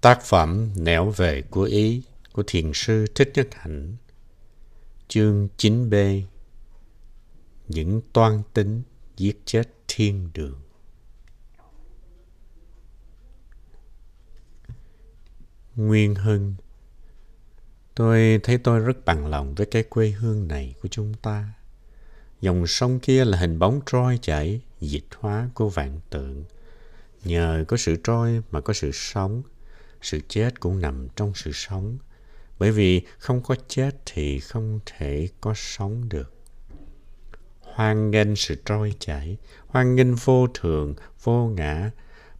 Tác phẩm Nẻo Về Của Ý của Thiền sư Thích Nhất Hạnh, chương 9b, những toan tính giết chết thiên đường. Nguyên Hưng, tôi thấy tôi rất bằng lòng với cái quê hương này của chúng ta. Dòng sông kia là hình bóng trôi chảy, dịch hóa của vạn tượng. Nhờ có sự trôi mà có sự sống, sự chết cũng nằm trong sự sống. Bởi vì không có chết thì không thể có sống được. Hoan nghênh sự trôi chảy, hoan nghênh vô thường, vô ngã.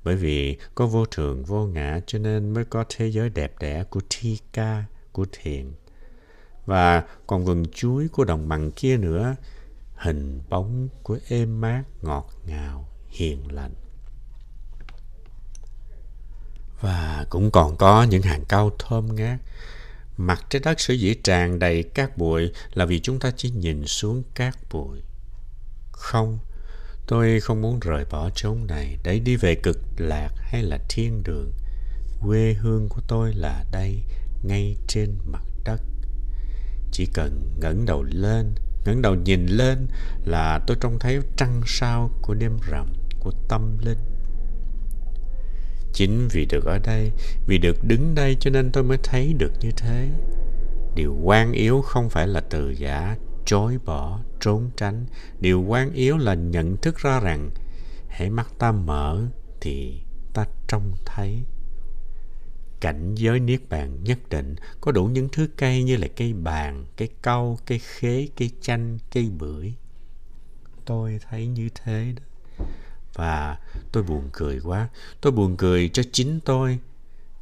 Bởi vì có vô thường, vô ngã cho nên mới có thế giới đẹp đẽ của thi ca, của thiền. Và còn vườn chuối của đồng bằng kia nữa, hình bóng của êm mát, ngọt ngào, hiền lành. Và cũng còn có những hàng cau thơm ngát. Mặt trái đất sở dĩ tràn đầy cát bụi là vì chúng ta chỉ nhìn xuống cát bụi. Không, tôi không muốn rời bỏ chốn này để đi về cực lạc hay là thiên đường. Quê hương của tôi là đây, ngay trên mặt đất. Chỉ cần ngẩng đầu lên, ngẩng đầu nhìn lên là tôi trông thấy trăng sao của đêm rằm, của tâm linh. Chính vì được ở đây, vì được đứng đây cho nên tôi mới thấy được như thế. Điều quan yếu không phải là từ giả, chối bỏ, trốn tránh. Điều quan yếu là nhận thức ra rằng hễ mắt ta mở thì ta trông thấy. Cảnh giới Niết Bàn nhất định có đủ những thứ cây như là cây bàng, cây cau, cây khế, cây chanh, cây bưởi. Tôi thấy như thế đó. Và tôi buồn cười quá. Tôi buồn cười cho chính tôi.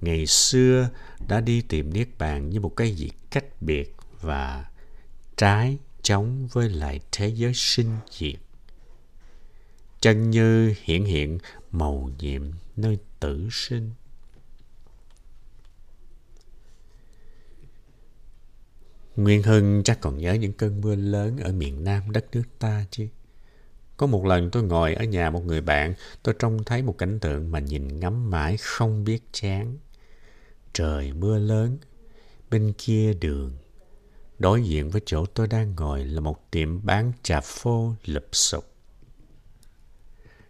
Ngày xưa đã đi tìm Niết Bàn như một cái gì cách biệt và trái chống với lại thế giới sinh diệt. Chân như hiện hiện màu nhiệm nơi tử sinh. Nguyên Hưng chắc còn nhớ những cơn mưa lớn ở miền Nam đất nước ta chứ. Có một lần tôi ngồi ở nhà một người bạn, tôi trông thấy một cảnh tượng mà nhìn ngắm mãi không biết chán. Trời mưa lớn, bên kia đường, đối diện với chỗ tôi đang ngồi là một tiệm bán trà phô lụp xụp.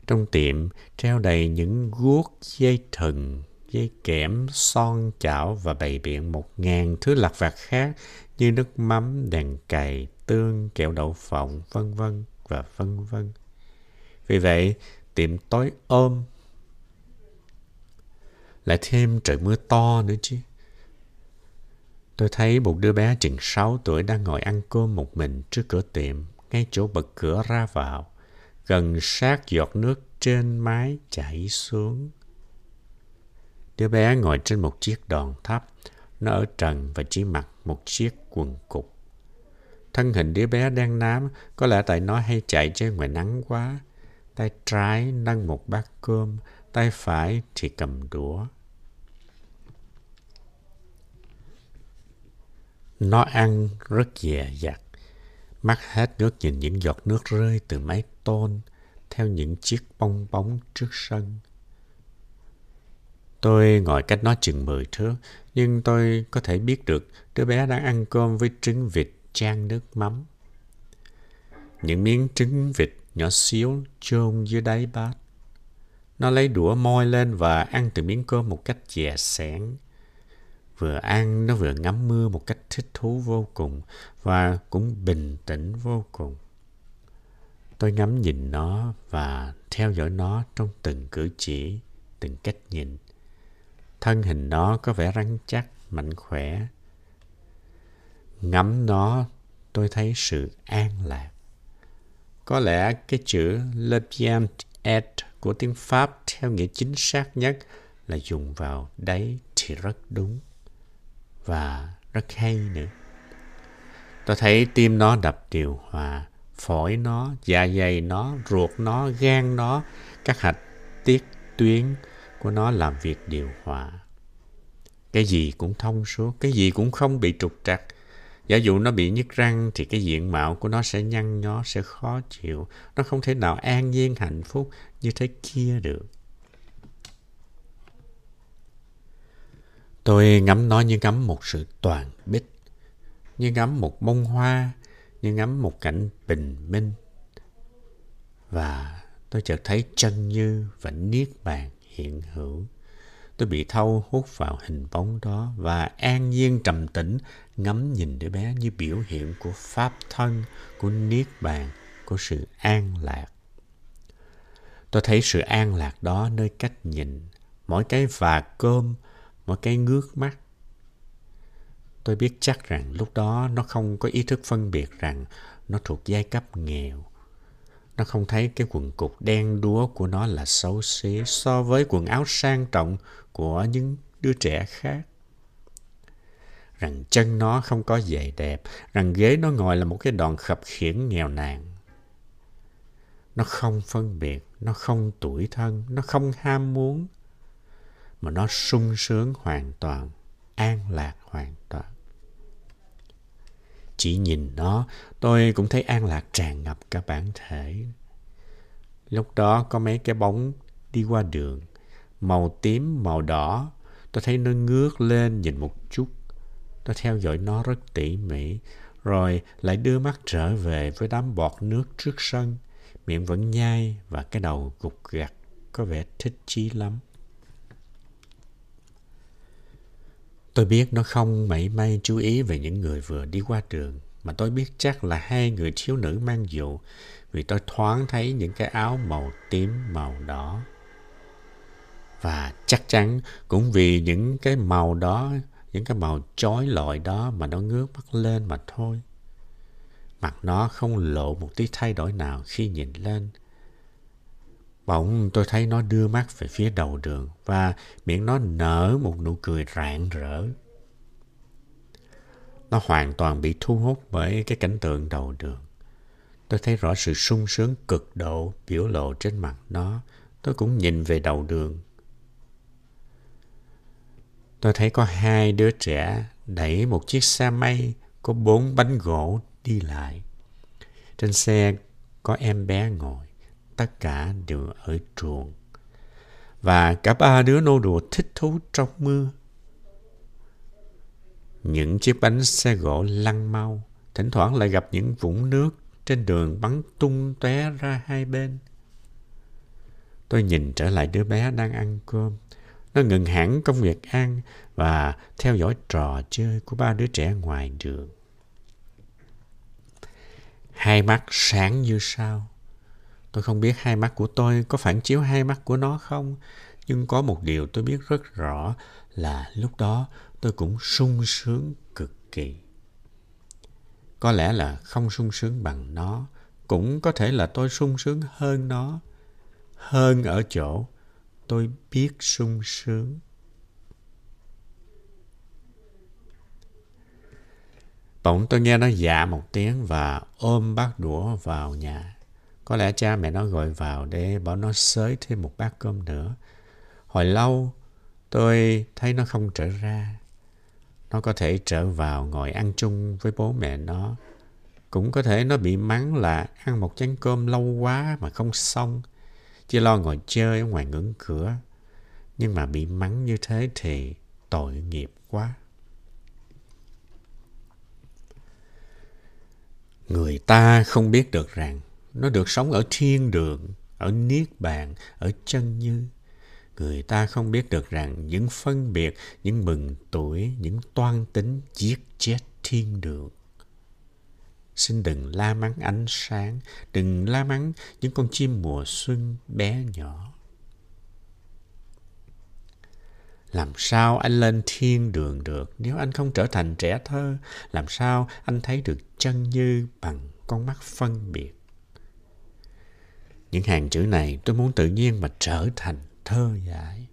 Trong tiệm treo đầy những guốc, dây thừng, dây kẽm, son, chảo và bày biện 1.000 thứ lặt vặt khác như nước mắm, đèn cày, tương, kẹo đậu phộng, vân vân. Và vân vân. Vì vậy, tiệm tối om. Lại thêm trời mưa to nữa chứ. Tôi thấy một đứa bé chừng 6 tuổi đang ngồi ăn cơm một mình trước cửa tiệm, ngay chỗ bật cửa ra vào, gần sát giọt nước trên mái chảy xuống. Đứa bé ngồi trên một chiếc đòn thấp, nó ở trần và chỉ mặc một chiếc quần cục. Thân hình đứa bé đang nám, có lẽ tại nó hay chạy chơi ngoài nắng quá. Tay trái nâng một bát cơm, tay phải thì cầm đũa. Nó ăn rất dè dặt, mắt hết ngước nhìn những giọt nước rơi từ mái tôn, theo những chiếc bong bóng trước sân. Tôi ngồi cách nó chừng 10 thước, nhưng tôi có thể biết được đứa bé đang ăn cơm với trứng vịt chan nước mắm. Những miếng trứng vịt nhỏ xíu chôn dưới đáy bát. Nó lấy đũa moi lên và ăn từ miếng cơm một cách dè sẻn. Vừa ăn nó vừa ngắm mưa một cách thích thú vô cùng và cũng bình tĩnh vô cùng. Tôi ngắm nhìn nó và theo dõi nó trong từng cử chỉ, từng cách nhìn. Thân hình nó có vẻ rắn chắc, mạnh khỏe. Ngắm nó, tôi thấy sự an lạc. Có lẽ cái chữ Le Bien Être của tiếng Pháp theo nghĩa chính xác nhất là dùng vào đấy thì rất đúng. Và rất hay nữa. Tôi thấy tim nó đập điều hòa, phổi nó, dạ dày nó, ruột nó, gan nó, các hạch tiết tuyến của nó làm việc điều hòa. Cái gì cũng thông suốt, cái gì cũng không bị trục trặc. Giả dụ nó bị nhức răng thì cái diện mạo của nó sẽ nhăn nhó, sẽ khó chịu. Nó không thể nào an nhiên hạnh phúc như thế kia được. Tôi ngắm nó như ngắm một sự toàn bích, như ngắm một bông hoa, như ngắm một cảnh bình minh. Và tôi chợt thấy chân như và niết bàn hiện hữu. Tôi bị thâu hút vào hình bóng đó và an nhiên trầm tĩnh ngắm nhìn đứa bé như biểu hiện của pháp thân, của niết bàn, của sự an lạc. Tôi thấy sự an lạc đó nơi cách nhìn, mỗi cái và cơm, mỗi cái ngước mắt. Tôi biết chắc rằng lúc đó nó không có ý thức phân biệt rằng nó thuộc giai cấp nghèo. Nó không thấy cái quần cục đen đúa của nó là xấu xí so với quần áo sang trọng của những đứa trẻ khác. Rằng chân nó không có giày đẹp, rằng ghế nó ngồi là một cái đòn khập khiễng nghèo nàn. Nó không phân biệt, nó không tủi thân, nó không ham muốn, mà nó sung sướng hoàn toàn, an lạc hoàn toàn. Chỉ nhìn nó, tôi cũng thấy an lạc tràn ngập cả bản thể. Lúc đó có mấy cái bóng đi qua đường, màu tím, màu đỏ. Tôi thấy nó ngước lên nhìn một chút. Tôi theo dõi nó rất tỉ mỉ, rồi lại đưa mắt trở về với đám bọt nước trước sân. Miệng vẫn nhai và cái đầu gục gặt, có vẻ thích chí lắm. Tôi biết nó không mảy may chú ý về những người vừa đi qua đường, mà tôi biết chắc là hai người thiếu nữ mang dù, vì tôi thoáng thấy những cái áo màu tím, màu đỏ. Và chắc chắn cũng vì những cái màu đó, những cái màu chói lọi đó mà nó ngước mắt lên mà thôi. Mặt nó không lộ một tí thay đổi nào khi nhìn lên. Bỗng tôi thấy nó đưa mắt về phía đầu đường và miệng nó nở một nụ cười rạng rỡ. Nó hoàn toàn bị thu hút bởi cái cảnh tượng đầu đường. Tôi thấy rõ sự sung sướng cực độ biểu lộ trên mặt nó. Tôi cũng nhìn về đầu đường. Tôi thấy có hai đứa trẻ đẩy một chiếc xe máy có 4 bánh gỗ đi lại. Trên xe có em bé ngồi. Tất cả đều ở chuồng. Và cả ba đứa nô đùa thích thú trong mưa. Những chiếc bánh xe gỗ lăn mau, thỉnh thoảng lại gặp những vũng nước trên đường bắn tung tóe ra hai bên. Tôi nhìn trở lại đứa bé đang ăn cơm. Nó ngừng hẳn công việc ăn và theo dõi trò chơi của ba đứa trẻ ngoài đường. Hai mắt sáng như sao. Tôi không biết hai mắt của tôi có phản chiếu hai mắt của nó không, nhưng có một điều tôi biết rất rõ là lúc đó tôi cũng sung sướng cực kỳ. Có lẽ là không sung sướng bằng nó, cũng có thể là tôi sung sướng hơn nó, hơn ở chỗ tôi biết sung sướng. Bỗng tôi nghe nó dạ một tiếng và ôm bát đũa vào nhà. Có lẽ cha mẹ nó gọi vào để bảo nó xới thêm một bát cơm nữa. Hồi lâu, tôi thấy nó không trở ra. Nó có thể trở vào ngồi ăn chung với bố mẹ nó. Cũng có thể nó bị mắng là ăn một chén cơm lâu quá mà không xong. Chỉ lo ngồi chơi ở ngoài ngưỡng cửa. Nhưng mà bị mắng như thế thì tội nghiệp quá. Người ta không biết được rằng nó được sống ở thiên đường, ở niết bàn, ở chân như. Người ta không biết được rằng những phân biệt, những mừng tuổi, những toan tính giết chết thiên đường. Xin đừng la mắng ánh sáng, đừng la mắng những con chim mùa xuân bé nhỏ. Làm sao anh lên thiên đường được nếu anh không trở thành trẻ thơ? Làm sao anh thấy được chân như bằng con mắt phân biệt? Những hàng chữ này tôi muốn tự nhiên mà trở thành thơ dại.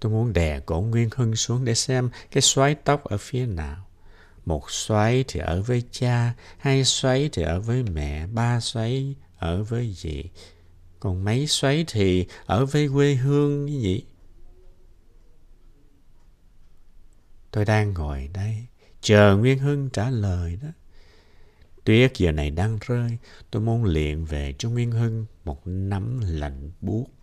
Tôi muốn đè cổ Nguyên Hưng xuống để xem cái xoáy tóc ở phía nào. Một xoáy thì ở với cha, hai xoáy thì ở với mẹ, ba xoáy ở với dì. Còn mấy xoáy thì ở với quê hương như vậy. Tôi đang ngồi đây, chờ Nguyên Hưng trả lời đó. Tuyết giờ này đang rơi, tôi muốn liệng về cho Nguyên Hưng một nắm lạnh buốt.